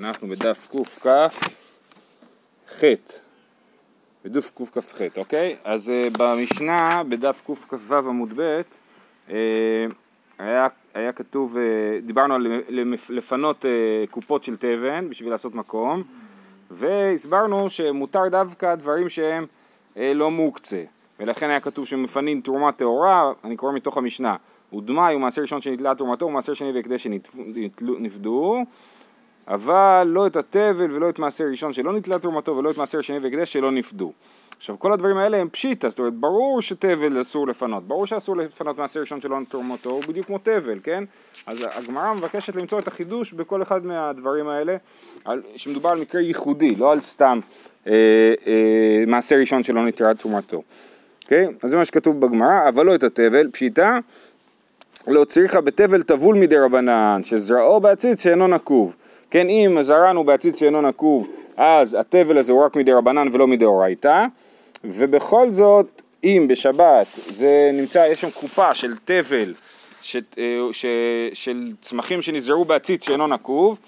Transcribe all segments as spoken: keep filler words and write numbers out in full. אנחנו בדף קוף קף חטא, בדף קוף קף חטא, אוקיי? אז במשנה, בדף קוף קף וו עמוד ב' היה, היה כתוב, דיברנו על לפנות קופות של תבן בשביל לעשות מקום, והסברנו שמותר דווקא דברים שהם לא מוקצה, ולכן היה כתוב שמפנים תרומה טהורה, אני קורא מתוך המשנה, ודמי הוא מעשר ראשון שנתלה תרומתו, הוא מעשר שני והקדש שנפדו, אבל לא את התבל ולא את מעשר ראשון שלא נתלה תרומתו, ולא את מעשר שני והקדש שלא נפדו. עכשיו כל הדברים האלה הם פשיטה, זאת אומרת ברור שתבל אסור לפנות, ברור שאסור לפנות מעשר ראשון שלא תרומתו, הוא בדיוק כמו תבל, כן? אז הגמרא מבקשת למצוא את החידוש בכל אחד מהדברים האלה, שמדובר על מקרה ייחודי, לא על סתם אה, אה, מעשר ראשון שלא נתלה תרומתו. אוקיי? אז זה מה שכתוב בגמרא, אבל לא את התבל, פשיטה, לא צריכה בתבל תבול מדי רבנן, שזרעו בעציץ שאינו נקוב. כן, אם זרענו בעציץ שאינו נקוב, אז התבל הזה הוא רק מדי רבנן ולא מדי אורייתא, ובכל זאת, אם בשבת זה נמצא, יש שם קופה של תבל, ש, ש, של צמחים שנזרעו בעציץ שאינו נקוב,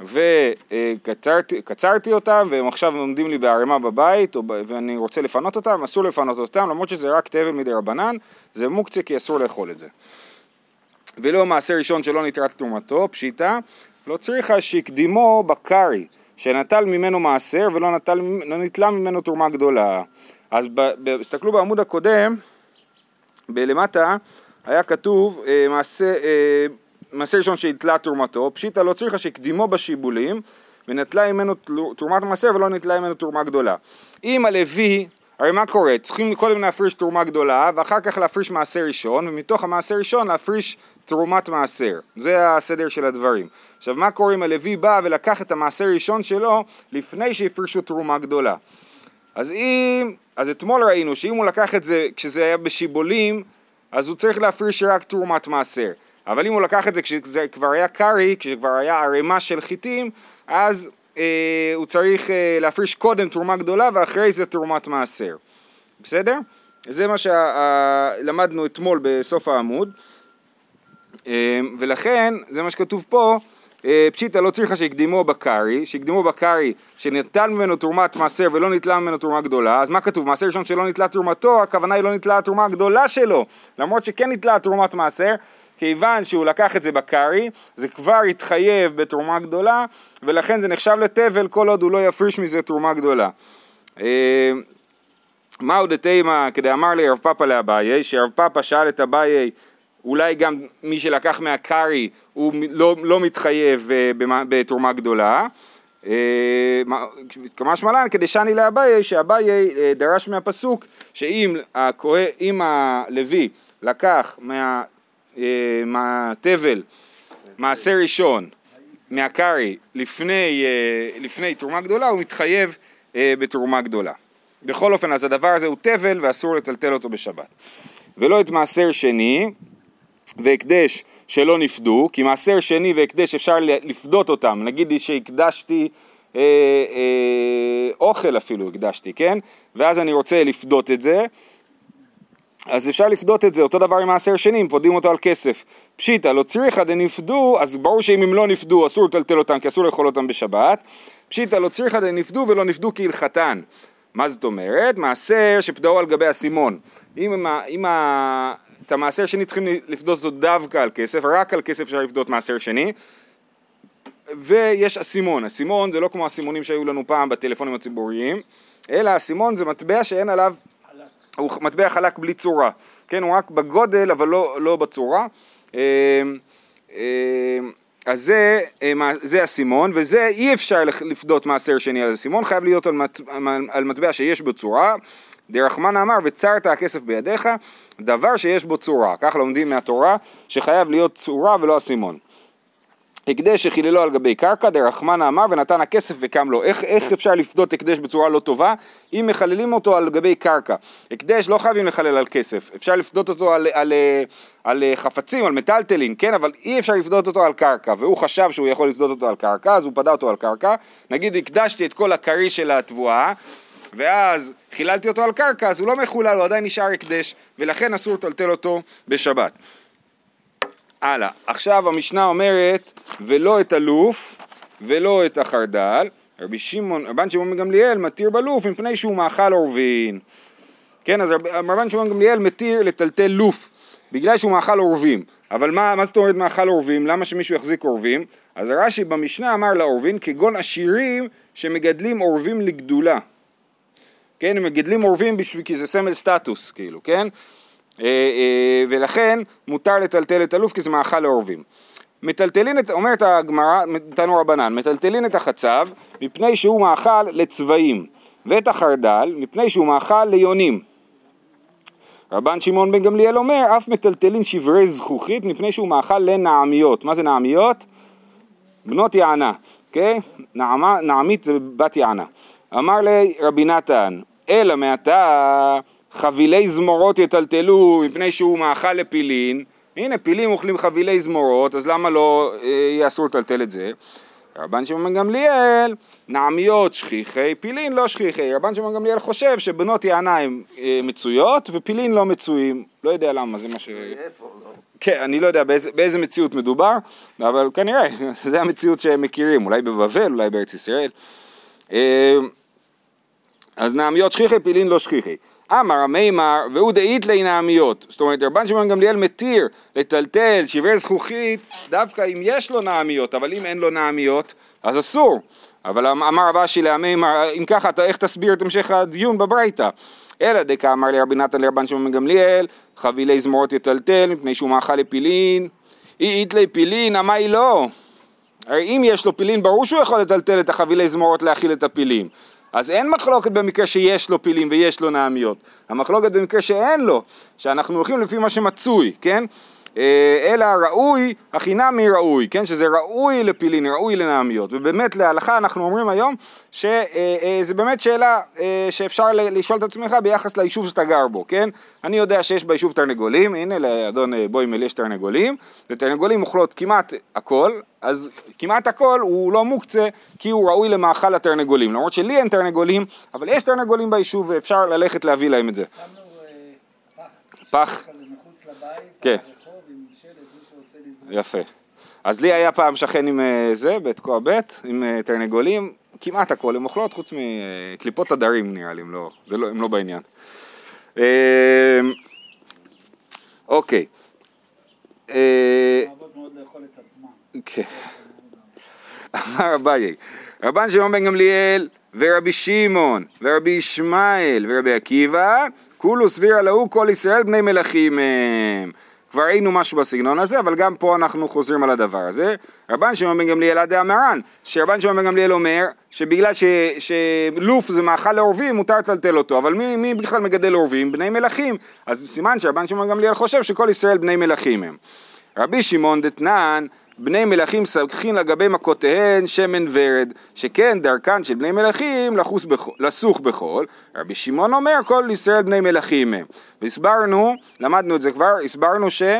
וקצרתי קצרתי אותם, והם עכשיו עומדים לי בערימה בבית, ואני רוצה לפנות אותם, אסור לפנות אותם, למרות שזה רק תבל מדי רבנן, זה מוקצה כי אסור לאכול את זה. ולא מעשר ראשון שלא נתלה תרומתו, פשיטה, לא צריכה שיקדימו בקרי, שנטל ממנו מעשר ולא נטל, לא נטלה ממנו תרומה גדולה. אז תסתכלו בעמוד הקודם, בלמטה היה כתוב, אה, מעשר, אה, מעשר ראשון שנתלה תרומתו, פשיטה, לא צריכה שיקדימו בשיבולים, ונטלה ממנו תרומת מעשר ולא נטלה ממנו תרומה גדולה. אם הלוי, הרי מה קורה? צריכים קודם להפריש תרומה גדולה, ואחר כך להפריש מעשר ראשון, ומתוך המעשר ראשון להפריש תרומת מעשר. זה הסדר של הדברים. עכשיו, מה קורה אם הלוי בא ולקח את המעשר ראשון שלו, לפני שהפרישו תרומה גדולה? אז אם, אז אתמול ראינו שאם הוא לקח את זה, כשזה היה בשיבולים, אז הוא צריך להפריש רק תרומת מעשר. אבל אם הוא לקח את זה כשזה כבר היה קרי, כשכבר היה ערימה של חיטים, אז Uh, הוא צריך uh, להפריש קודם תרומה גדולה ואחרי זה תרומת מעשר. בסדר? זה מה שלמדנו אתמול בסוף העמוד, uh, ולכן זה מה שכתוב פה, uh, פשיטה לא צריכה שיקדימו בקרי, שיקדימו בקרי שנטל ממנו תרומת מעשר ולא נטלה ממנו תרומה גדולה. אז מה כתוב? מעשר ראשון שלא נטלה תרומתו, הכוונה היא לא נטלה התרומה הגדולה שלו, למרות שכן נטלה תרומת מעשר, כיוון שהוא לקח את זה בקרי, זה כבר התחייב בתרומה גדולה, ולכן זה נחשב לתבל כל עוד הוא לא יפריש מזה תרומה גדולה. מה עוד התאימה, כדי אמר לי רב פאפה לאביי, שרב פאפה שאל את אביי, אולי גם מי שלקח מהקרי, הוא לא, לא מתחייב בתרומה גדולה, כמה שמלן, כדי שאני לאביי, שאביי דרש מהפסוק, שאם הכהן, אם הלוי לקח מה... מהתבל, מעשר ראשון, מהקרי, לפני, לפני תרומה גדולה, הוא מתחייב בתרומה גדולה. בכל אופן, אז הדבר הזה הוא תבל ואסור לטלטל אותו בשבת. ולא את מעשר שני והקדש שלא נפדו, כי מעשר שני והקדש אפשר לפדות אותם. נגיד שהקדשתי אה, אה, אוכל אפילו הקדשתי, כן? ואז אני רוצה לפדות את זה. אז אפשר לפדות את זה, אותו דבר עם מעשר שנים, פודים אותו על כסף. פשיטה, לא צריכה דנפדו, אז ברור שאם הם לא נפדו, אסור לטלטל אותם, כי אסור לאכול אותם בשבת. פשיטה, לא צריכה דנפדו ולא נפדו כהלכתן. מה זאת אומרת? מעשר שפדאו על גבי הסימון. אם, אם את המעשר שני צריכים לפדות אותו דווקא על כסף, רק על כסף אפשר לפדות מעשר שני. ויש הסימון, הסימון זה לא כמו הסימונים שהיו לנו פעם בטלפונים הציבוריים, אלא הסימון זה מטבע שאין עליו, הוא מטבע חלק בלי צורה, כן, הוא רק בגודל אבל לא, לא בצורה, אז זה, זה הסימון, וזה אי אפשר לפדות מעשר שני על הסימון, חייב להיות על, מט, על מטבע שיש בו צורה, דרחמן אמר וצרת הכסף בידיך, דבר שיש בו צורה, כך לומדים מהתורה שחייב להיות צורה ולא הסימון. הקדש שחיללו על גבי קרקע, דרחמן אמר ונתן הכסף וקם לו. איך, איך אפשר לפדות הקדש בצורה לא טובה? אם מחללים אותו על גבי קרקע. הקדש לא חייבים לחלל על כסף, אפשר לפדות אותו על, על, על, על חפצים, על מטלטלין, כן? אבל אי אפשר לפדות אותו על קרקע, והוא חשב שהוא יכול לפדות אותו על קרקע, אז הוא פדה אותו על קרקע. נגיד, הקדשתי את כל הקרי של התבואה, ואז חיללתי אותו על קרקע, אז הוא לא מחולל, הוא עדיין נשאר הקדש, ולכן אסור לטלטל אותו בשבת. הלאה, עכשיו המשנה אומרת, ולא את אלוף, ולא את החרדל. רבי שמעון, רבן שמעון מגמליאל מתיר בלוף מפני שהוא מאכל עורבין. כן, אז רבן שמעון מגמליאל מתיר לטלטל לוף, בגלל שהוא מאכל עורבים. אבל מה, מה זאת אומרת מאכל עורבים? למה שמישהו יחזיק עורבים? אז הרש"י במשנה אמר לעורבין, כגון עשירים שמגדלים עורבים לגדולה. כן, הם מגדלים עורבים בשביל, כי זה סמל סטטוס, כאילו, כן? אה, אה, ולכן מותר לטלטל את הלוף, כי זה מאכל העורבים. מטלטלין את, אומרת הגמרא, תנו רבנן, מטלטלין את החצב, מפני שהוא מאכל לצבעים, ואת החרדל, מפני שהוא מאכל ליונים. רבן שמעון בן גמליאל אומר, אף מטלטלין שברי זכוכית, מפני שהוא מאכל לנעמיות. מה זה נעמיות? בנות יענה, אוקיי? נעמה, נעמית זה בת יענה. אמר לי רבי נתן, אלא מעתה חבילי זמורות יטלטלו, מפני שהוא מאכל לפילין. הנה, פילים אוכלים חבילי זמורות, אז למה לא יהיה אסור לטלטל את זה? רבן שמעון בן גמליאל, נעמיות שכיחי, פילין לא שכיחי. רבן שמעון בן גמליאל חושב שבנות יענה הן מצויות, ופילין לא מצויים. לא יודע למה, זה מה ש... כן, אני לא יודע באיזה, באיזה מציאות מדובר, אבל כנראה, זה המציאות שהם מכירים, אולי בבבל, אולי בארץ ישראל. אז נעמיות שכיחי, פילין לא שכיחי. אמר המימר, והוא דאית לי נעמיות. זאת אומרת, רבן שמעון גמליאל מתיר לטלטל שברי זכוכית, דווקא אם יש לו נעמיות, אבל אם אין לו נעמיות, אז אסור. אבל אמר רבא שלי המימר, אם ככה, אתה איך תסביר את המשך הדיון בברייתא? אלא דקה אמר לי רבי נתן לרבן שמעון גמליאל, חבילי זמורות יטלטל, מפני שהוא מאכל לפילין. אית לי פילין, אמה היא לא. הרי אם יש לו פילין, ברור שהוא יכול לטלטל את החבילי זמורות להכיל את הפילין. אז אין מחלוקת במקרה שיש לו פילים ויש לו נעמיות. המחלוקת במקרה שאין לו, שאנחנו הולכים לפי מה שמצוי, כן? אלא ראוי, החינמי ראוי, כן? שזה ראוי לפילין, ראוי לנעמיות. ובאמת להלכה אנחנו אומרים היום, שזה באמת שאלה שאפשר לשאול את עצמך ביחס ליישוב שאתה גר בו, כן? אני יודע שיש ביישוב תרנגולים, הנה לאדון בוימל יש תרנגולים, ותרנגולים אוכלות כמעט הכל, אז כמעט הכל הוא לא מוקצה, כי הוא ראוי למאכל התרנגולים. למרות שלי אין תרנגולים, אבל יש תרנגולים ביישוב, ואפשר ללכת להביא להם את זה. שמנו פח, פח כזה מחוץ לבית, כן. יפה. אז לי היה פעם שכן עם זה, בית כוע בית, עם תרנגולים, כמעט הכל, הם אוכלות חוץ מקליפות הדרים נראה לי, הם לא, זה לא, הם לא בעניין. אוקיי. אהבות מאוד לאכול את עצמם. כן. אמר רבי, רבן שמעון בן גמליאל ורבי שמעון ורבי ישמעאל ורבי עקיבא, כולו סביר עלהו כל ישראל בני מלכים הם. כבר ראינו משהו בסגנון הזה, אבל גם פה אנחנו חוזרים על הדבר הזה. רבן שמעון בן גמליאל עדי המרן, שרבן שמעון בן גמליאל אומר, שבגלל ש, שלוף זה מאכל לעורבים, מותר לטלטל אותו, אבל מי, מי בכלל מגדל עורבים? בני מלכים. אז סימן שרבן שמעון בן גמליאל חושב שכל ישראל בני מלכים הם. רבי שמעון דתנן, בני מלכים סבכין לגבי מכותיהן שמן ורד, שכן דרכן של בני מלכים לסוך בחול. רבי שמעון אומר כל ישראל בני מלכים הם. והסברנו, למדנו את זה כבר, הסברנו ש אה,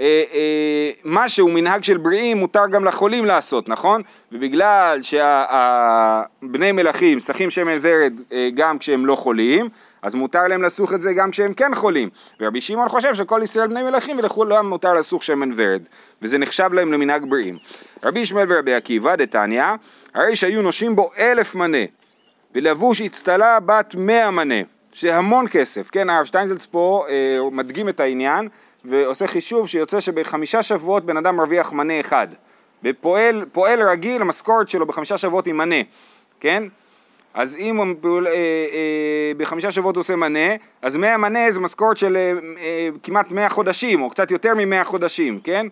אה, משהו מנהג של בריאים מותר גם לחולים לעשות, נכון? ובגלל שבני מלכים סכים שמן ורד אה, גם כשהם לא חולים, אז מותר להם לסוך את זה גם כשהם כן חולים. ורבי שמעון חושב שכל ישראל בני מלכים ולכולם מותר לסוך שמן ורד. וזה נחשב להם למנהג בריאים. רבי ישמעאל ורבי עקיבא דתניא, הרי שהיו נושים בו אלף מנה, ולבוש הצטלה בת מאה מנה, שהמון כסף. כן, הרב שטיינזלץ פה אה, מדגים את העניין, ועושה חישוב שיוצא שבחמישה שבועות בן אדם מרוויח מנה אחד. בפועל, פועל רגיל, המשכורת שלו בחמישה שבועות היא מנה, כן? אז אם בחמישה שבועות עושה מנה, אז מאה מנה זה משכורת של כמעט מאה חודשים, או קצת יותר ממאה חודשים, כן?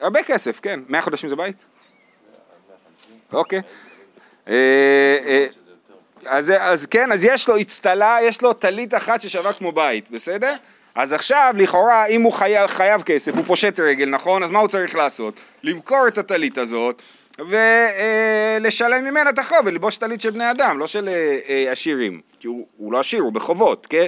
הרבה כסף, כן. מאה חודשים זה בית? אוקיי. אז כן, אז יש לו הצטלה, יש לו תלית אחת ששווה כמו בית, בסדר? אז עכשיו, לכאורה, אם הוא חייב כסף, הוא פושט רגל, נכון? אז מה הוא צריך לעשות? למכור את התלית הזאת, ולשלם ממנה את החוב, ולבוש תלית של בני אדם, לא של עשירים, כי הוא, הוא לא עשיר, הוא בחובות, כן?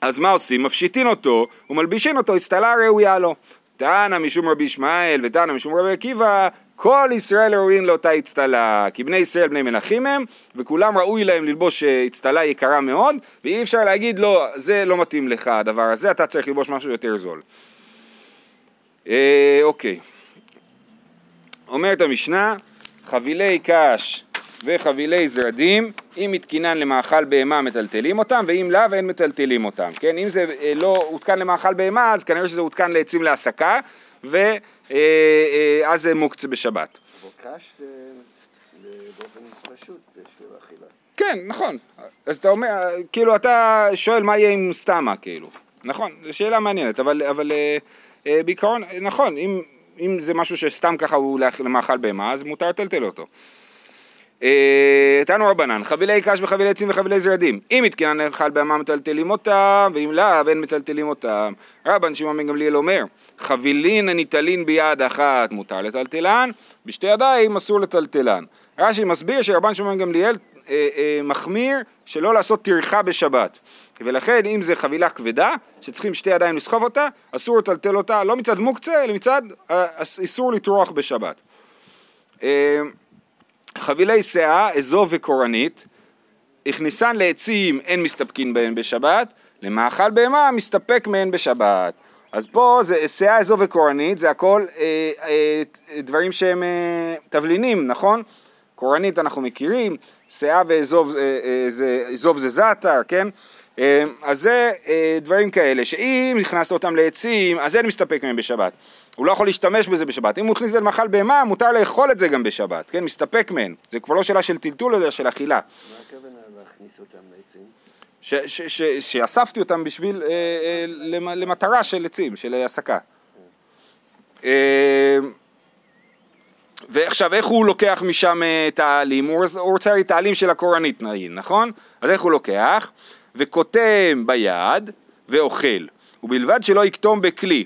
אז מה עושים? מפשיטין אותו, ומלבישין אותו, הצטלה ראויה לו. טענה משום רבי ישמעאל, וטענה משום רבי עקיבא, כל ישראל ראויים לאותה הצטלה, כי בני ישראל בני מלכים הם, וכולם ראוי להם ללבוש הצטלה יקרה מאוד, ואי אפשר להגיד, לא, זה לא מתאים לך הדבר הזה, אתה צריך ללבוש משהו יותר זול. אה, אוקיי. אומרת המשנה, חבילי קש וחבילי זרדים, אם מתקינן למאכל בהמה מטלטלים אותם, ואם לאו אין מטלטלים אותם. כן, אם זה לא הותקן למאכל בהמה, אז כנראה שזה הותקן לעצים להסקה, ואז זה מוקצה בשבת. אבל קש זה באופן פשוט בשביל האכילה. כן, נכון. אז אתה אומר, כאילו אתה שואל מה יהיה עם סתמה, כאילו. נכון, זו שאלה מעניינת, אבל, אבל בעיקרון, נכון, אם, אם זה משהו שסתם ככה הוא למאכל בהמה, אז מותר לטלטל אותו. תנו רבנן, חבילי קש וחבילי עצים וחבילי זרדים, אם התקינן למאכל בהמה מטלטלים אותם, ואם לאו אין מטלטלים אותם. רבן שמעון בן גמליאל אומר, חבילין הניטלין ביד אחת מותר לטלטלן, בשתי ידיים אסור לטלטלן. רש"י מסביר שרבן שמעון בן גמליאל אה, אה, מחמיר שלא לעשות טרחה בשבת, ולכן אם זה חבילה כבדה שצריכים שתי ידיים לסחוב אותה, אסור לטלטל אותה, לא מצד מוקצה אלא מצד איסור לטרוח בשבת. אה, חבילי סאה, אזוב וקורנית, הכניסן לעצים אין מסתפקים בהן בשבת, למאכל בהמה מסתפק מהן בשבת. אז פה זה סאה, אזוב וקורנית, זה הכל אה, אה, דברים שהם אה, תבלינים, נכון? קורנית אנחנו מכירים, סאה ואזוב אה, אה, זה, אזוב זה זאתר, כן? אה, אז זה אה, דברים כאלה, שאם נכנסת אותם לעצים, אז אין מסתפק מהן בשבת. הוא לא יכול להשתמש בזה בשבת. אם הוא הכניס את זה למאכל בהמה, מותר לאכול את זה גם בשבת. כן, מסתפק מהן. זה כבר לא שאלה של טלטול, אלא של אכילה. מה הכוונה להכניס אותם לעצים? ש- ש- ש- ש- שאספתי אותם בשביל, אה, אה, למטרה של עצים, של עסקה. אה. אה, ועכשיו, איך הוא לוקח משם תעלים? הוא רוצה לי תעלים של הקורנית, נכון? אז איך הוא לוקח? וכותם ביד, ואוכל. ובלבד שלא יקטום בכלי.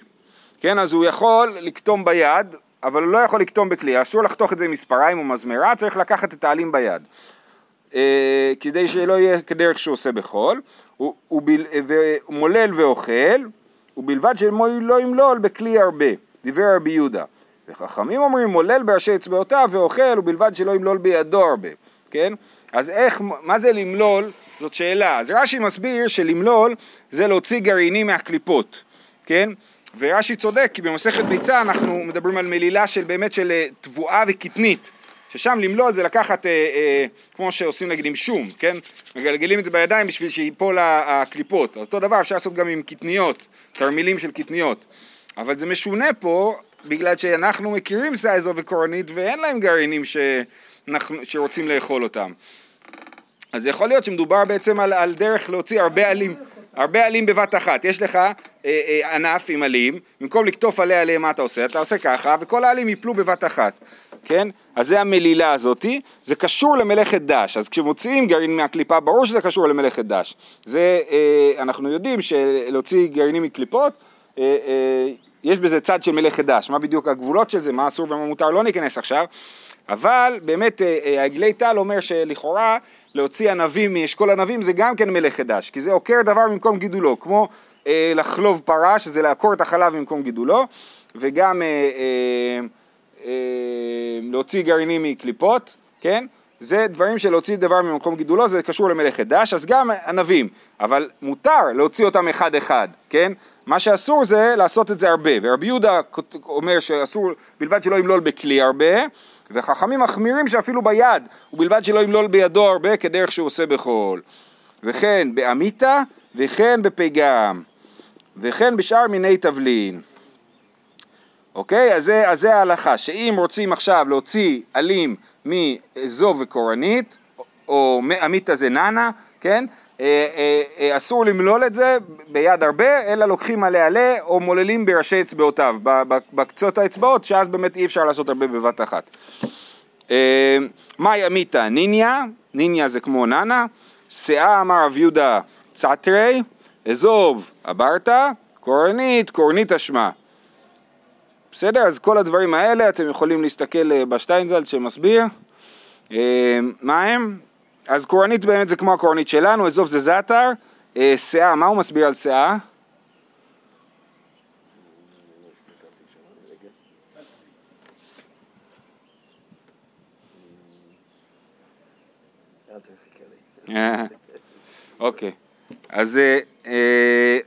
כן, אז הוא יכול לקטום ביד, אבל הוא לא יכול לקטום בכלי, אסור לחתוך את זה עם מספריים או מזמרה, צריך לקחת את העלים ביד, אה, כדי שלא יהיה כדרך שהוא עושה בחול, הוא, הוא, בל, הוא מולל ואוכל, ובלבד שלא ימלול בכלי הרבה, דיבר רבי יהודה, וחכמים אומרים מולל בראשי אצבעותיו ואוכל, ובלבד שלא ימלול בידו הרבה, כן? אז איך, מה זה למלול? זאת שאלה. אז רש"י מסביר שלמלול זה להוציא גרעינים מהקליפות, כן? ורש"י צודק, כי במסכת ביצה אנחנו מדברים על מלילה של באמת של תבואה וקטנית, ששם למלול זה לקחת אה, אה, כמו שעושים נגיד עם שום, כן? מגלגלים את זה בידיים בשביל שיפול הקליפות. אז אותו דבר אפשר לעשות גם עם קטניות, תרמילים של קטניות, אבל זה משונה פה בגלל שאנחנו מכירים סייזו וקורנית ואין להם גרעינים שאנחנו, שרוצים לאכול אותם. אז יכול להיות שמדובר בעצם על, על דרך להוציא הרבה עלים, הרבה עלים בבת אחת. יש לך אה, אה, ענף עם עלים, במקום לקטוף עליה עליהם מה אתה עושה? אתה עושה ככה, וכל העלים ייפלו בבת אחת, כן? אז זה המלילה הזאת, זה קשור למלאכת דש, אז כשמוציאים גרעין מהקליפה, ברור שזה קשור למלאכת דש. זה, אה, אנחנו יודעים שלהוציא גרעינים מקליפות, אה, אה, יש בזה צד של מלאכת דש, מה בדיוק הגבולות של זה, מה אסור ומה מותר, לא ניכנס עכשיו, אבל באמת העגלי טל אומר שלכאורה להוציא ענבים מאשכול ענבים זה גם כן מלאכת דש, כי זה עוקר דבר במקום גידולו, כמו אה, לחלוב פרה, שזה לעקור את החלב במקום גידולו, וגם אה, אה, אה, להוציא גרעינים מקליפות, כן? זה דברים שלהוציא דבר ממקום גידולו, זה קשור למלאכת דש, אז גם ענבים, אבל מותר להוציא אותם אחד אחד, כן? מה שאסור זה לעשות את זה הרבה, ורבי יהודה אומר שאסור, בלבד שלא ימלול בכלי הרבה, וחכמים מחמירים שאפילו ביד, ובלבד שלא ימלול בידו הרבה כדרך שהוא עושה בחול. וכן באמיתה, וכן בפגם, וכן בשאר מיני תבלין. אוקיי, אז זה, אז זה ההלכה, שאם רוצים עכשיו להוציא עלים מאזוב וקורנית, או מאמיתה זה ננה, כן? אסור למלול את זה ביד הרבה, אלא לוקחים עלי עלי או מוללים בראשי אצבעותיו, בקצות האצבעות, שאז באמת אי אפשר לעשות הרבה בבת אחת. מאי אמיתה ניניה, ניניה זה כמו ננה, סאה אמר רב יהודה צטרי, אזוב אברתה, קורנית, קורנית אשמה. בסדר? אז כל הדברים האלה אתם יכולים להסתכל בשטיינזלד שמסביר מה הם. אז קורנית באמת זה כמו הקורנית שלנו, אזוב זה זאתר, סאה, מה הוא מסביר על סאה? אוקיי, אז,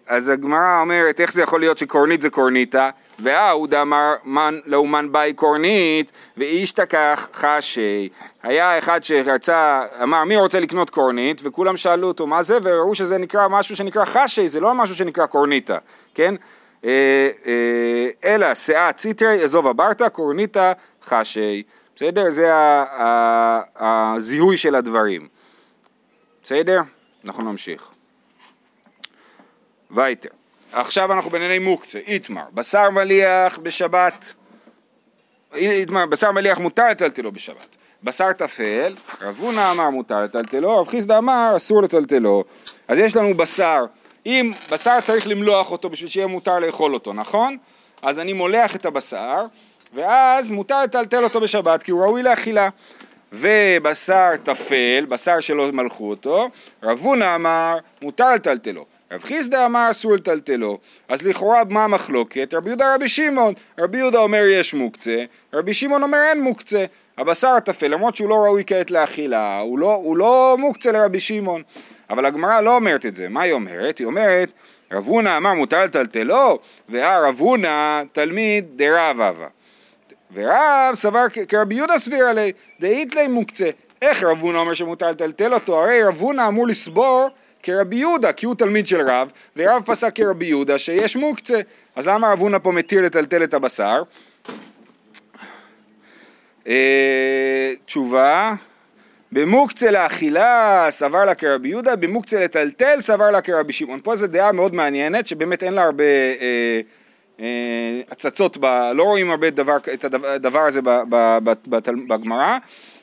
אז הגמרא אומרת, איך זה יכול להיות שקורנית זה קורניטה? והאהוד אמר, מן לאומן ביי קורנית, ואיש תקח חשי. היה אחד שרצה, אמר, מי רוצה לקנות קורנית? וכולם שאלו אותו, מה זה? וראו שזה נקרא משהו שנקרא חשי, זה לא משהו שנקרא קורניטה, כן? אלא, סאה ציטרי, אזוב הברטה, קורניטה, חשי. בסדר? זה הזיהוי של הדברים. בסדר? אנחנו נמשיך. וייטר. עכשיו אנחנו בענייני מוקצה, איתמר, בשר מליח בשבת, איתמר, בשר מליח מותר לטלטלו בשבת, בשר תפל, רב הונא אמר מותר לטלטלו, רב חיסדא אמר אסור לטלטלו, אז יש לנו בשר, אם בשר צריך למלוח אותו בשביל שיהיה מותר לאכול אותו, נכון? אז אני מולח את הבשר, ואז מותר לטלטל אותו בשבת, כי הוא ראוי לאכילה, ובשר תפל, בשר שלא מלחו אותו, רב הונא אמר מותר לטלטלו, רב חיסדא אמר אסור לטלטלו, אז לכאורה מה המחלוקת? רבי יהודה רבי שמעון, רבי יהודה אומר יש מוקצה, רבי שמעון אומר אין מוקצה, הבשר התפל, למרות שהוא לא ראוי כעת לאכילה, הוא לא, הוא לא מוקצה לרבי שמעון, אבל הגמרא לא אומרת את זה, מה היא אומרת? היא אומרת, רב הונא אמר מותר לטלטלו, והרב הונא תלמיד דרב אבא, ורב סבר כרבי יהודה סביר עלי, דאית לי מוקצה, איך רב הונא אומר שמותר לטלטל אותו? הרי רב הונא אמור לסבור, כרבי יהודה, כי הוא תלמיד של רב, ורב פסק כרבי יהודה שיש מוקצה, אז למה רב הונא פה מתיר לטלטל את הבשר? תשובה, במוקצה לאכילה סבר לה כרבי יהודה, במוקצה לטלטל סבר לה כרבי שמעון, פה זו דעה מאוד מעניינת, שבאמת אין לה הרבה הצצות, לא רואים הרבה את הדבר הזה בגמרא,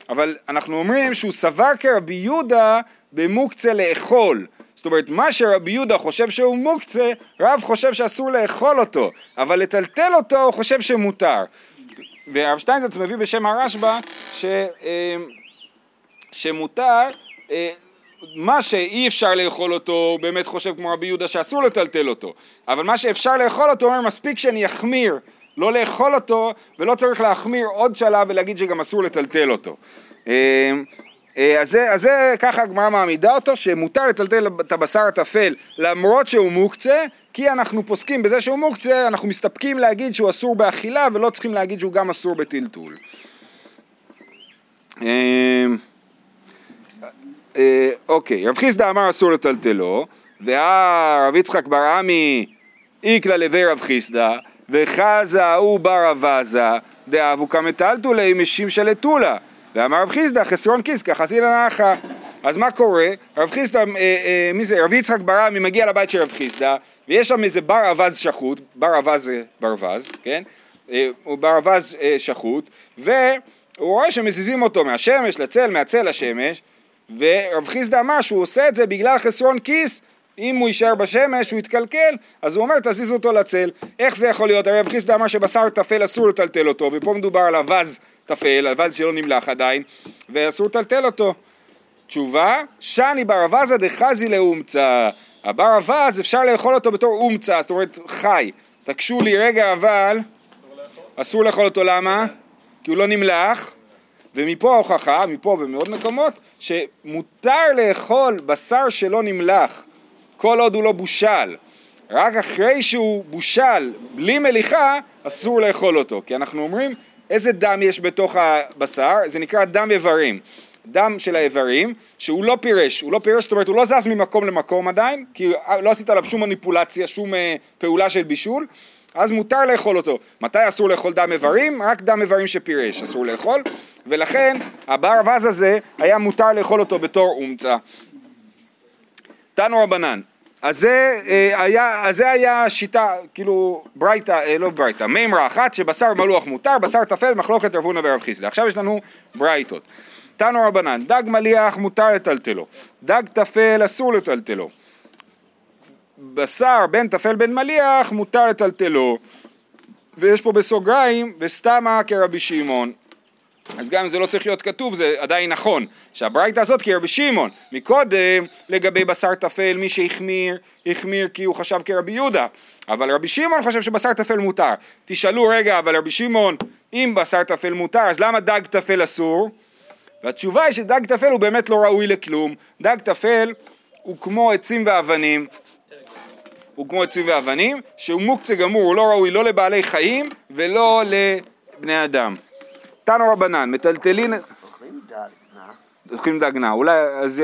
אבל אנחנו אומרים שהוא סבר כרבי יהודה, במוקצה לאכול, זאת אומרת מה שרבי יהודה חושב שהוא מוקצה, רב חושב שאסור לאכול אותו, אבל לטלטל אותו הוא חושב שמותר, והרב שטיינזלץ מביא בשם הרשב"א ש, שמותר, מה שאי אפשר לאכול אותו הוא באמת חושב כמו רבי יהודה שאסור לטלטל אותו, אבל מה שאפשר לאכול אותו הוא אומר מספיק שאני אחמיר לא לאכול אותו, ולא צריך להחמיר עוד שלב ולהגיד שגם אסור לטלטל אותו. אז זה, אז זה, ככה הגמרא מעמידה אותו, שמותר לטלטל את הבשר התפל, למרות שהוא מוקצה, כי אנחנו פוסקים בזה שהוא מוקצה, אנחנו מסתפקים להגיד שהוא אסור באכילה, ולא צריכים להגיד שהוא גם אסור בטלטול. אוקיי, רב חיסדא אמר אסור לטלטלו, והרב יצחק בר עמי, איקלה לבי רב חיסדא, וחזה הוא בר אבזה, דאבוקה מטלטולי משים שלטולה. ואמר רב חיסדא חסרון כיס כחסין הנחה. אז מה קורה? רב חיסדא, אה, אה, מי זה? רב יצחק בר עמי מגיע לבית של רב חיסדא, ויש שם איזה בר אבז שחוט, בר אבז זה ברווז, כן? אה, הוא בר אבז אה, שחוט, והוא רואה שמזיזים אותו מהשמש לצל, מהצל לשמש, ורב חיסדא אמר שהוא עושה את זה בגלל חסרון כיס, אם הוא יישאר בשמש, הוא יתקלקל, אז הוא אומר, תזיזו אותו לצל. איך זה יכול להיות? הרי רב חיסדא אמר שבשר תפל אסור לטלטל אותו, ופה מדובר על אבז תפל, אבז שלא נמלח עדיין, ואסור לטלטל אותו. תשובה, שאני בר אבזה דחזי לאומצה. הבר אבז אפשר לאכול אותו בתור אומצה, זאת אומרת, חי. תקשו לי רגע, אבל אסור לאכול אותו, למה? כי הוא לא נמלח. ומפה ההוכחה, מפה ומעוד מקומות, שמותר לאכול בשר שלא נמלח. כל עוד הוא לא בושל, רק אחרי שהוא בושל, בלי מליחה, אסור לאכול אותו, כי אנחנו אומרים, איזה דם יש בתוך הבשר, זה נקרא דם איברים, דם של האיברים, שהוא לא פירש, הוא לא פירש, זאת אומרת, הוא לא זז ממקום למקום עדיין, כי לא עשית עליו שום מניפולציה, שום פעולה של בישול, אז מותר לאכול אותו. מתי אסור לאכול דם איברים? רק דם איברים שפירש, אסור לאכול, ולכן, הבר אבז הזה, היה מותר לאכול אותו בתור אומצה. תנו רבנן. אז זה היה, אז זה היה שיטה, כאילו ברייטה, לא ברייטה, מימרה אחת שבשר מלוח מותר, בשר תפל מחלוקת רב הונא ורב חיסדא. עכשיו יש לנו ברייטות. תנו רבנן, דג מליח מותר לטלטלו, דג תפל אסור לטלטלו, בשר בין תפל בין מליח מותר לטלטלו, ויש פה בסוגריים, וסתמה כרבי שמעון. אז גם אם זה לא צריך להיות כתוב, זה עדיין נכון, שהברייתא הזאת כרבי שמעון, מקודם לגבי בשר תפל, מי שהחמיר, החמיר כי הוא חשב כרבי יהודה, אבל רבי שמעון חושב שבשר תפל מותר, תשאלו רגע, אבל רבי שמעון, אם בשר תפל מותר, אז למה דג תפל אסור? והתשובה היא שדג תפל הוא באמת לא ראוי לכלום, דג תפל הוא כמו עצים ואבנים, הוא כמו עצים ואבנים, שהוא מוקצה גמור, הוא לא ראוי לא לבעלי חיים ולא לבני אדם. תנו רבנן, מטלטלין... אוכלים דגנה, אולי, אז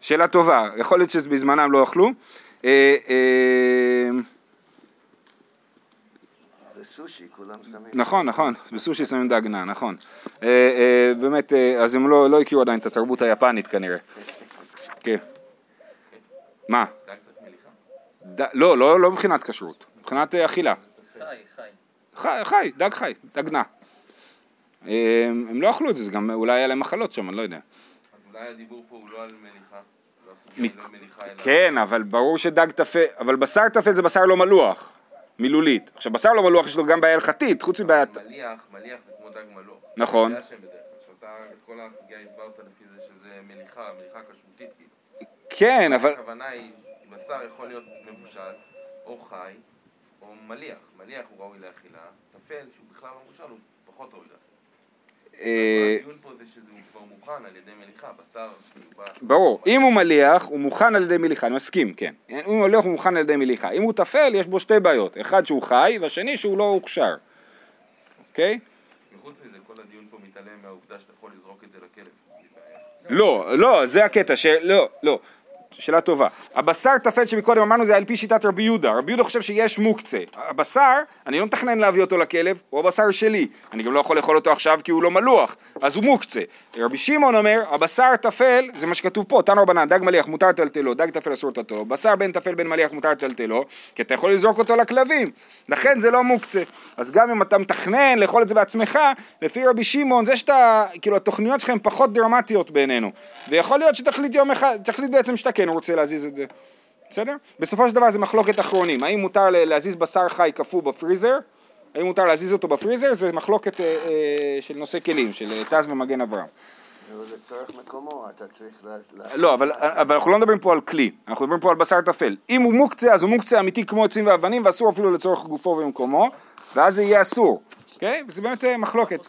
שאלה טובה, יכול להיות שבזמנם לא אכלו. בסושי כולם שמים. נכון, נכון, בסושי שמים דגנה, נכון. באמת, אז הם לא הכירו עדיין את התרבות היפנית כנראה. כן. מה? דג צריך מליחה? לא, לא מבחינת כשרות, מבחינת אכילה. חי, חי. חי, דג חי, דגנה. הם לא אכלו את זה, גם אולי היה להם מחלות שם, אני לא יודע. אולי הדיבור פה הוא לא על מליחה. כן, אבל ברור שדג תפל, אבל בשר תפל זה בשר לא מלוח, מילולית. עכשיו, בשר לא מלוח יש לו גם בעיה הלכתית, חוץ מבעיית... מליח, מליח זה כמו דג מלוח. נכון. כל ההשגיה הסברת לפי זה שזה מליחה, מליחה כשרותית. כן, אבל... הכוונה היא, בשר יכול להיות מבושל, או חי, או מליח. מליח הוא ראוי לאכילה, תפל שהוא בכלל מבושל, הוא פחות ראוי לאכילה. הדיון פה זה שזה כבר מוכן על ידי מליחה, בשר... ברור, אם הוא מליח, הוא מוכן על ידי מליחה, אני מסכים, כן. אם הוא מליח, הוא מוכן על ידי מליחה. אם הוא תפל, יש בו שתי בעיות, אחד שהוא חי, והשני שהוא לא הוכשר. אוקיי? מחוץ מזה, כל הדיון פה מתעלם מהעובדה שאתה יכול לזרוק את זה לכלב. לא, לא, זה הקטע, שלא, לא. שאלה טובה. הבשר תפל שמקודם אמרנו זה על פי שיטת רבי יהודה. רבי יהודה חושב שיש מוקצה. הבשר, אני לא מתכנן להביא אותו לכלב, הוא הבשר שלי. אני גם לא יכול לאכול אותו עכשיו כי הוא לא מלוח, אז הוא מוקצה. רבי שמעון אומר, הבשר תפל, זה מה שכתוב פה, תנו רבנן, דג מליח מותר לטלטלו, דג תפל אסור לטלטלו, בשר בין תפל בין מליח מותר לטלטלו, כי אתה יכול לזרוק אותו לכלבים. לכן זה לא מוקצה. אז גם אם אתה מתכנן לאכול את זה בעצמך, לפי רבי שמעון, זה שאתה, כאילו, התוכניות שלכם פחות דרמטיות בינינו. ויכול להיות שתחליט יום אחד, תחליט בעצם שאתה כן רוצה להזיז את זה, בסדר? בסופו של דבר זה מחלוקת אחרונים, האם מותר להזיז בשר חי קפוא בפריזר, האם מותר להזיז אותו בפריזר, זה מחלוקת אה, אה, של נושא כלים, של תז ומגן אברהם. זה צריך מקומו, אתה צריך... לא, אבל, אבל אנחנו לא מדברים פה על כלי, אנחנו מדברים פה על בשר תפל. אם הוא מוקצה, אז הוא מוקצה אמיתי כמו עצים ואבנים, ואסור אפילו לצורך גופו ומקומו, ואז זה יהיה אסור, אוקיי? וזה באמת מחלוקת.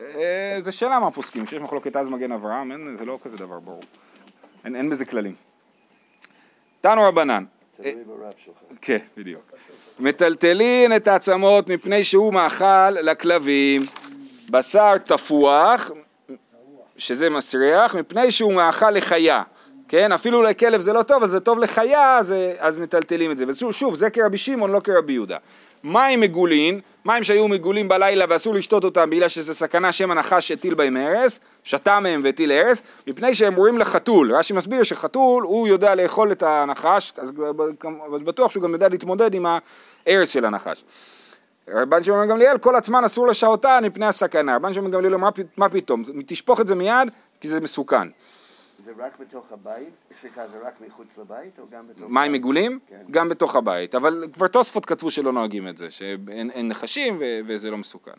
אה, זה שאלה מה פוסקים, שיש מחלוקת תז מגן אברהם, אין, זה לא כזה דבר ברור. אין, אין בזה כללים. תנו רבנן. תלוי ברב שלך. כן, בדיוק. מטלטלין את העצמות מפני שהוא מאכל לכלבים. בשר תפוח, שזה מסריח, מפני שהוא מאכל לחיה. כן, אפילו לכלב זה לא טוב, אבל זה טוב לחיה, אז, אז מטלטלים את זה. ושוב, זה כרבי שמעון, לא כרבי יהודה. מים מגולין, מים שהיו מגולים בלילה ואסור לשתות אותם בגלל שזה סכנה שם הנחש הטיל בהם הרס, שתה מהם והטיל הרס, מפני שהם רואים לחתול. רש"י מסביר שחתול הוא יודע לאכול את הנחש, אז בטוח שהוא גם יודע להתמודד עם ההרס של הנחש. רבן שמעון בן גמליאל, כל עצמן אסור לשעותה מפני הסכנה. רבן שמעון בן גמליאל, מה, מה פתאום? תשפוך את זה מיד כי זה מסוכן. זה רק בתוך הבית? סליחה, זה רק מחוץ לבית או גם בתוך... מים מגולים? כן. גם בתוך הבית, אבל כבר תוספות כתבו שלא נוהגים את זה, שאין נחשים ו- וזה לא מסוכן. אז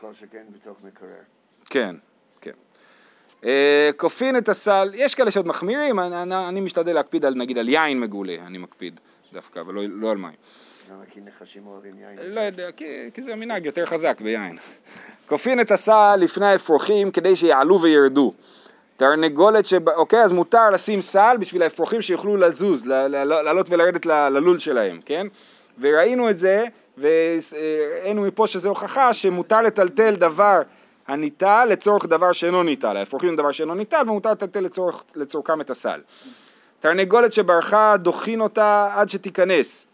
כל שכן בתוך מקרר. כן, כן. אה, קופין את הסל, יש כאלה שעוד מחמירים, אני, אני, אני משתדל להקפיד על, נגיד, על יין מגולה, אני מקפיד דווקא, אבל לא, לא על מים. למה? כי נחשים אוהבים יין? לא יודע, כי, כי זה מנהג יותר חזק ביין. קופין את הסל לפני האפרוחים כדי שיעלו וירדו. תרנגולת ש... אוקיי, אז מותר לשים סל בשביל האפרוחים שיוכלו לזוז, לעלות ולרדת ללול שלהם, כן? וראינו את זה, וראינו מפה שזו הוכחה שמותר לטלטל דבר הניטל לצורך דבר שאינו ניטל. האפרוחים דבר שאינו ניטל, ומותר לטלטל לצורך, לצורכם את הסל. תרנגולת שברחה, דוחין אותה עד שתיכנס.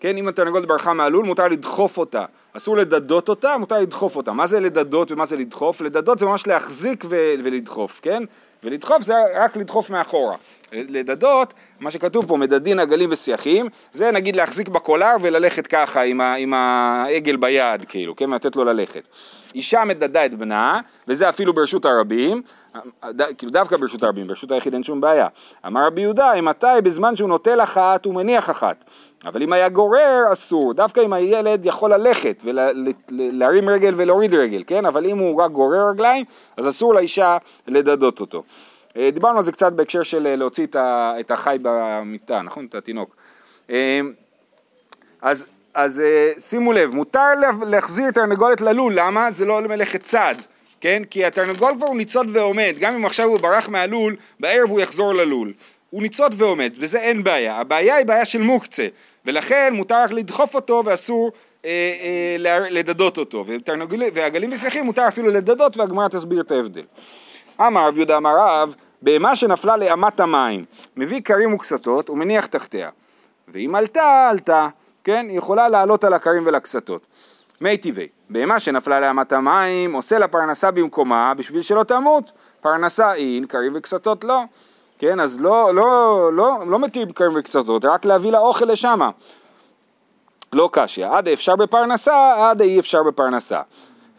כן, אם התרנגולת ברחה מהלול, מותר לדחוף אותה. אסור לדדות אותה, מותר לדחוף אותה. מה זה לדדות ומה זה לדחוף? לדדות זה ממש להחזיק ו- ולדחוף, כן? ולדחוף זה רק לדחוף מאחורה. לדדות, מה שכתוב פה, מדדין עגלים ושיחים, זה נגיד להחזיק בקולר וללכת ככה עם, ה- עם העגל ביד, כאילו, כן? לתת לו ללכת. אישה מדדה את בנה, וזה אפילו ברשות הרבים, ד- כאילו דווקא ברשות הרבים, ברשות היחיד אין שום בעיה. אמר רבי יהודה, אם מתי בזמן שהוא נוטל אחת, הוא מניח אחת. אבל אם היה גורר, אסור. דווקא אם הילד יכול ללכת ולהרים רגל ולהוריד רגל, כן? אבל אם הוא רק גורר רגליים, אז אסור לאישה לדדות אותו. דיברנו על זה קצת בהקשר של להוציא את החי במיטה, נכון? את התינוק. אז, אז שימו לב, מותר להחזיר תרנגולת ללול, למה? זה לא מלאכת צד, כן? כי התרנגול כבר הוא ניצוד ועומד, גם אם עכשיו הוא ברח מהלול, בערב הוא יחזור ללול. הוא ניצוד ועומד, וזה אין בעיה. הבעיה היא בעיה של מוקצה, ולכן מותר לדחוף אותו ואסור אה, אה, לדדות אותו, והגלים ושיחים מותר אפילו לדדות, והגמרא תסביר את ההבדל. אמר רב יהודה אמר רב, בהמה שנפלה לאמת המים, מביא קרים וקסתות ומניח תחתיה, ואם עלתה, עלתה, כן? היא יכולה לעלות על הקרים ולקסתות. מי טבעי, בהמה שנפלה לאמת המים, עושה לה פרנסה במקומה בשביל שלא תמות, פרנסה אין, קרים וקסתות לא, כן? אז לא, לא, לא, לא מתירים קרים וקסתות, רק להביא לה אוכל לשם. לא קשיה, עד אפשר בפרנסה, עד אי אפשר בפרנסה.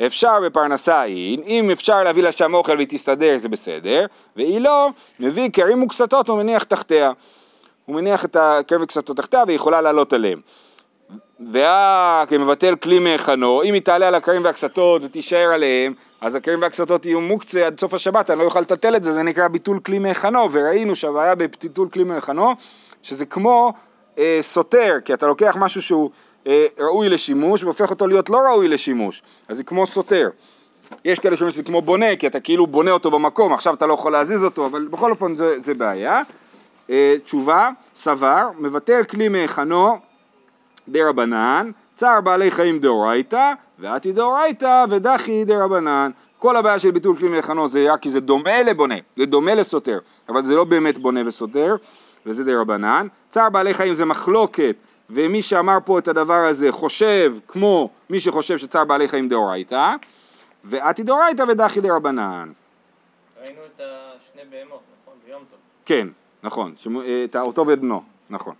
אפשר בפרנסה אין, אם אפשר להביא לה שם אוכל והיא תסתדר זה בסדר, והיא לא, מביא קרים וקסתות ומניח תחתיה, הוא מניח את הקרים וקסתות תחתיה והיא יכולה לעלות עליהם. וכמבטל כלי מהכנו, אם היא תעלה על הקרים והקסתות ותישאר עליהם, אז הקרים והקסתות יהיו מוקצה עד סוף השבת, אני לא יוכל לטלטל את זה, זה נקרא ביטול כלי מהכנו, וראינו שהבעיה בביטול כלי מהכנו, שזה כמו אה, סותר, כי אתה לוקח משהו שהוא אה, ראוי לשימוש, והופך אותו להיות לא ראוי לשימוש, אז זה כמו סותר. יש כאלה שאומרים שזה כמו בונה, כי אתה כאילו בונה אותו במקום, עכשיו אתה לא יכול להזיז אותו, אבל בכל אופן זה, זה בעיה. אה, תשובה, סבר, מבטל כלי מהכנו, דרבנן, צער בעלי חיים דאורייתא, ועתי דאורייתא, ודחי דרבנן. כל הבעיה של ביטול כלי מהכנו זה היה כי זה דומה לבונה, זה דומה לסותר, אבל זה לא באמת בונה וסותר, וזה דרבנן. צער בעלי חיים זה מחלוקת, ומי שאמר פה את הדבר הזה חושב כמו מי שחושב שצער בעלי חיים דאורייתא, ועתי דאורייתא ודחי דרבנן. ראינו את שני בהמות, נכון? ביום טוב. כן, נכון, את אותו ובנו, נכון.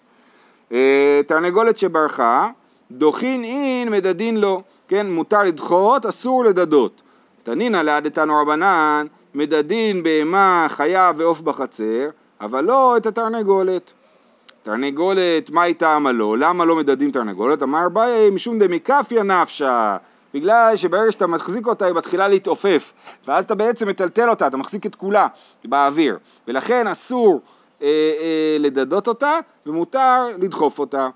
תרנגולת שברחה, דוחין אין מדדין לו, כן, מותר לדחות, אסור לדדות. תנינה לעדתנו רבנן, מדדין בהמה, חיה ועוף בחצר, אבל לא את התרנגולת. תרנגולת, מה הייתה עמה לו? למה לא מדדים תרנגולת? אמר ביי, משום דמיקפיה נפשה, בגלל שברגע שאתה מחזיק אותה, היא מתחילה להתעופף, ואז אתה בעצם מטלטל אותה, אתה מחזיק את כולה באוויר, ולכן אסור אה, אה, לדדות אותה, ומותר לדחוף אותה.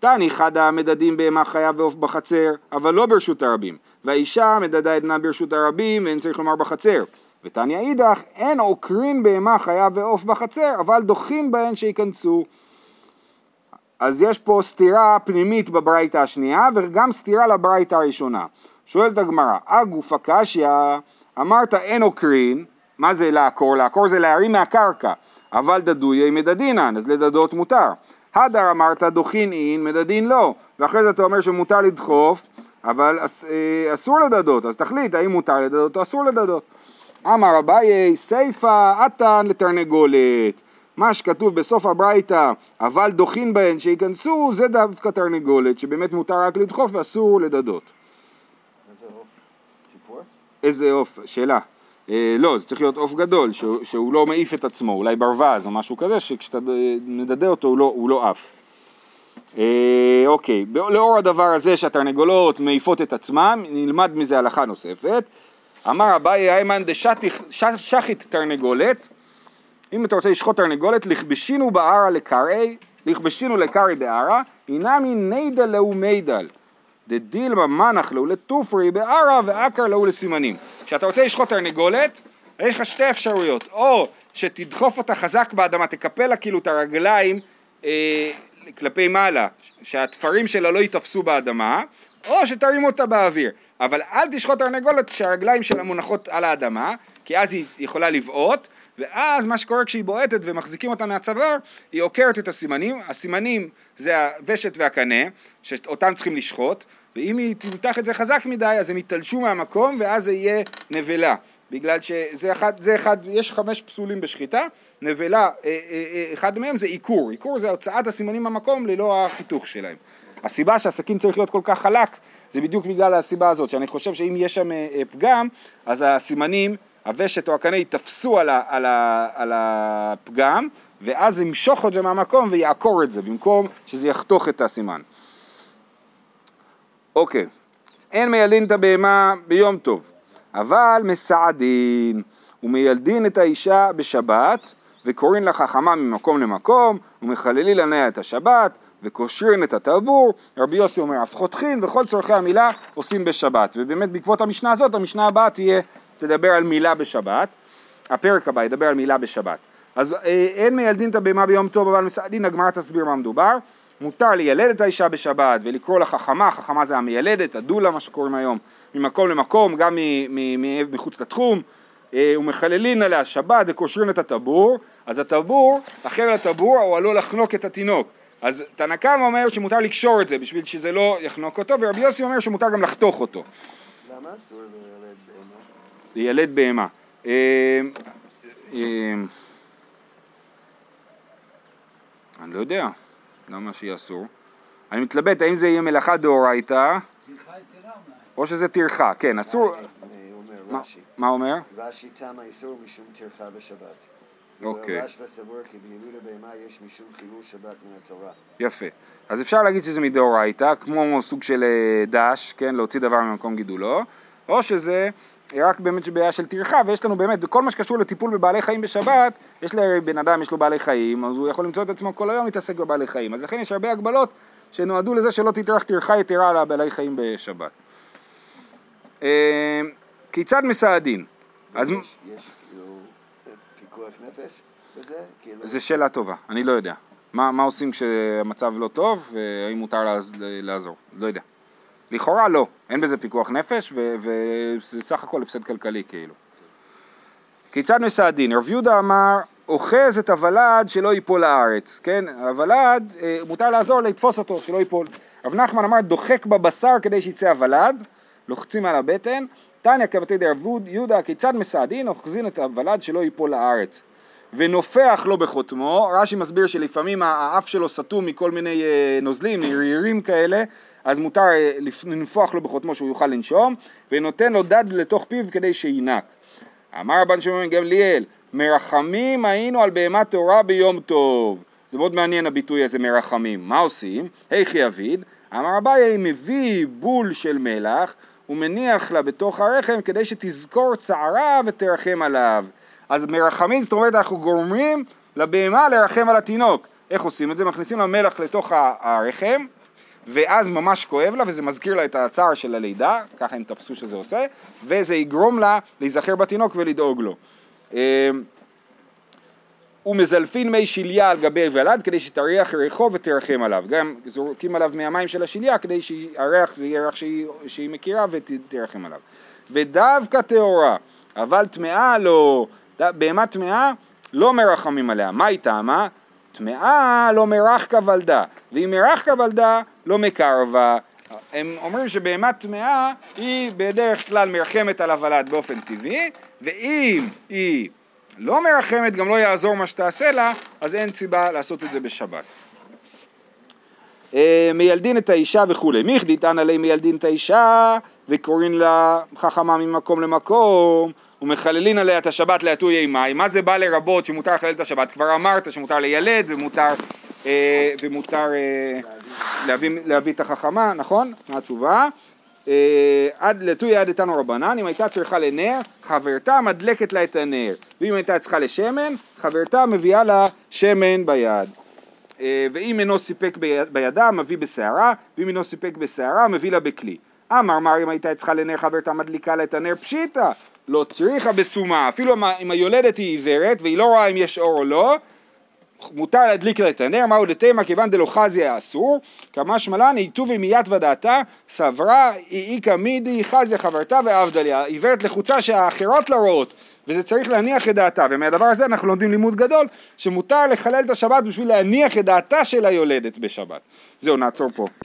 תני חדה מדדים בהמה חיה ועוף בחצר, אבל לא ברשות הרבים. והאישה מדדה עדנה ברשות הרבים, ואין צריך לומר בחצר. ותני אידך, אין עוקרין בהמה חיה ועוף בחצר, אבל דוחין בהן שיכנסו. אז יש פה סתירה פנימית בברייתא השנייה, וגם סתירה לברייתא הראשונה. שואלת הגמרא, אגופא קשיא, אמרת אין עוקרין, מה זה לעקור? לעקור זה להרים מהקרקע. אבל דדויה מדדינן, אז לדדות מותר. הדר אמרת דוחין אין, מדדין לא. ואחרי זה אתה אומר שמותר לדחוף, אבל אס, אה, אסור לדדות. אז תחליט, האם מותר לדדות או אסור לדדות. אמר אביי, סייפה אתן לתרנגולת. מה שכתוב בסוף הברייתא, אבל דוחין בהן שיכנסו, זה דווקא תרנגולת, שבאמת מותר רק לדחוף ואסור לדדות. איזה עוף? ציפור? איזה עוף? שאלה. לא, זה צריך להיות עוף גדול, שהוא לא מעיף את עצמו, אולי ברווז או משהו כזה, שכשאתה נדדה אותו הוא לא עף. אוקיי, לאור הדבר הזה שהתרנגולות מעיפות את עצמם, נלמד מזה הלכה נוספת. אמר אביי היימן דשחית תרנגולת, אם אתה רוצה לשחוט תרנגולת, לכבשינו בערה לקרי, לכבשינו לקרי בערה, אינמי נידל לאו מידל. דדילמה מנח לו לתופרי בערה ועקר לו לסימנים. כשאתה רוצה לשחוט תרנגולת, יש לך שתי אפשרויות. או שתדחוף אותה חזק באדמה, תקפל לה כאילו את הרגליים אה, כלפי מעלה, שהתפרים שלה לא יתפסו באדמה, או שתרים אותה באוויר. אבל אל תשחוט תרנגולת כשהרגליים שלה מונחות על האדמה, כי אז היא יכולה לבעוט, ואז מה שקורה כשהיא בועטת ומחזיקים אותה מהצוואר, היא עוקרת את הסימנים. הסימנים זה הוושת והקנה, שאותם צריכים לשחוט, ואם היא תמתח את זה חזק מדי, אז הם יתלשו מהמקום, ואז זה יהיה נבלה. בגלל שזה אחד, זה אחד, יש חמש פסולים בשחיטה, נבלה, אחד מהם זה עיקור. עיקור זה הוצאת הסימנים מהמקום ללא החיתוך שלהם. הסיבה שהסכין צריך להיות כל כך חלק, זה בדיוק בגלל הסיבה הזאת, שאני חושב שאם יש שם פגם, אז הסימנים, הוושת או הקנה יתפסו על, ה, על, ה, על הפגם, ואז ימשוך את זה מהמקום ויעקור את זה, במקום שזה יחתוך את הסימן. אוקיי, אין מיילדין את הבהמה ביום טוב, אבל מסעדין, ומיילדין את האישה בשבת, וקורין לה חכמה ממקום למקום, ומחללי לניה את השבת, וקושרין את הטבור. רבי יוסי אומר, אף חותכין, וכל צורכי המילה עושים בשבת. ובאמת בעקבות המשנה הזאת, המשנה הבאה תהיה, תדבר על מילה בשבת, הפרק הבא ידבר על מילה בשבת. אז אין מיילדין את הבהמה ביום טוב, אבל מסעדין, הגמרא תסביר מה מדובר. מותר לילד את האישה בשבת ולקרוא לה חכמה, חכמה זה המיילדת, הדולה, מה שקוראים היום, ממקום למקום, גם מחוץ לתחום, ומחללין עליה שבת וקושרים את הטבור, אז הטבור, אחרי הטבור הוא עלול לחנוק את התינוק. אז תנא קמא אומר שמותר לקשור את זה בשביל שזה לא יחנוק אותו, ורבי יוסי אומר שמותר גם לחתוך אותו. למה אסור לילד בהמה? לילד בהמה. אני לא יודע למה שיהיה אסור. אני מתלבט האם זה יהיה מלאכה דאורייתא, או שזה טרחה, כן, אסור. מה אומר? רש"י תמה איסור משום טרחה בשבת. אוקיי. רש"י סבור כי בילוד הבהמה יש משום חילול שבת מן התורה. יפה. אז אפשר להגיד שזה מדאורייתא, כמו סוג של דש, כן, להוציא דבר ממקום גידולו, או שזה רק באמת שבעיה של טרחה, ויש לנו באמת, כל מה שקשור לטיפול בבעלי חיים בשבת, יש לבן אדם, יש לו בעלי חיים, אז הוא יכול למצוא את עצמו כל היום מתעסק בבעלי חיים. אז לכן יש הרבה הגבלות שנועדו לזה שלא תטרח טרחה יתרה על הבעלי חיים בשבת. כיצד מסעדין? אז יש כאילו פיקוח נפש בזה? זה שאלה טובה, אני לא יודע. מה עושים כשהמצב לא טוב, והאם מותר לעזור? לא יודע. לכאורה לא, אין בזה פיקוח נפש, וזה סך הכל הפסד כלכלי כאילו. כיצד מסעדין? רב יהודה אמר, אוחז את הוולד שלא ייפול לארץ, כן? הוולד, מותר לעזור לתפוס אותו, שלא ייפול. רב נחמן אמר, דוחק בבשר כדי שיצא הוולד, לוחצים על הבטן, תניא כבתי דרב יהודה, כיצד מסעדין? אוחזין את הוולד שלא ייפול לארץ. ונופח לו בחותמו, רש"י מסביר שלפעמים האף שלו סתום מכל מיני נוזלים, נרירים כאלה, אז מותר לנפוח לו בחותמו שהוא יוכל לנשום, ונותן לו דד לתוך פיו כדי שינק. אמר רבן שמעון בן גמליאל, מרחמים היינו על בהמת תורה ביום טוב. זה מאוד מעניין הביטוי הזה, מרחמים. מה עושים? היכי אביד, אמר אביי, מביא בול של מלח, ומניח לה בתוך הרחם כדי שתזכור צערה ותרחם עליו. אז מרחמים, זאת אומרת, אנחנו גורמים לבהמה לרחם על התינוק. איך עושים את זה? מכניסים לה מלח לתוך הרחם, ואז ממש כואב לה, וזה מזכיר לה את הצער של הלידה, ככה הם תפסו שזה עושה, וזה יגרום לה להיזכר בתינוק ולדאוג לו. ומזלפין מי שיליה על גבי הוולד, כדי שתריח ריחו ותרחם עליו. גם זורקים עליו מהמים של השיליה, כדי שהריח זה יהיה ריח שהיא, שהיא מכירה ותרחם עליו. ודווקא טהורה, אבל טמאה לא, בהמה טמאה לא מרחמים עליה. מה היא טעמה? טמאה לא מרחקה ולדה, והיא מרחקה ולדה לא מקרבה. הם אומרים שבהמה טמאה היא בדרך כלל מרחמת על הוולד באופן טבעי, ואם היא לא מרחמת, גם לא יעזור מה שתעשה לה, אז אין סיבה לעשות את זה בשבת. מיילדין את האישה וכולי. מיחדי תנא ליה מיילדין את האישה וקוראים לה חכמה ממקום למקום, ומחללין עליה את השבת להטוי אימה. מה זה בא לרבות שמותר לחלל את השבת? כבר אמרת שמותר לילד ומותר, אה, ומותר אה, להביא, להביא את החכמה, נכון? מה התשובה? אה, עד לטוי עד איתנו רבנן, אם הייתה צריכה לנר, חברתה מדלקת לה את הנר. ואם הייתה צריכה לשמן, חברתה מביאה לה שמן ביד. אה, ואם אינו סיפק ביד, בידה, מביא בשערה, ואם אינו סיפק בשערה, מביא לה בכלי. אמר מר, אם הייתה צריכה לנר, חברתה מדליקה לה את הנר, פשיטה. לא צריכה בסומה, אפילו אם היולדת היא עיוורת והיא לא רואה אם יש אור או לא, מותר להדליק לה את הנר. מהו דתימה כיוון דלא חזי האסור, כמשמע לן איתובי מיית ודעתה, סברה איכא מידי חזי חברתה ועבדליה, עיוורת לחוצה שהאחרות לא רואות, וזה צריך להניח את דעתה, ומהדבר הזה אנחנו לומדים לימוד גדול, שמותר לחלל את השבת בשביל להניח את דעתה של היולדת בשבת. זהו, נעצור פה.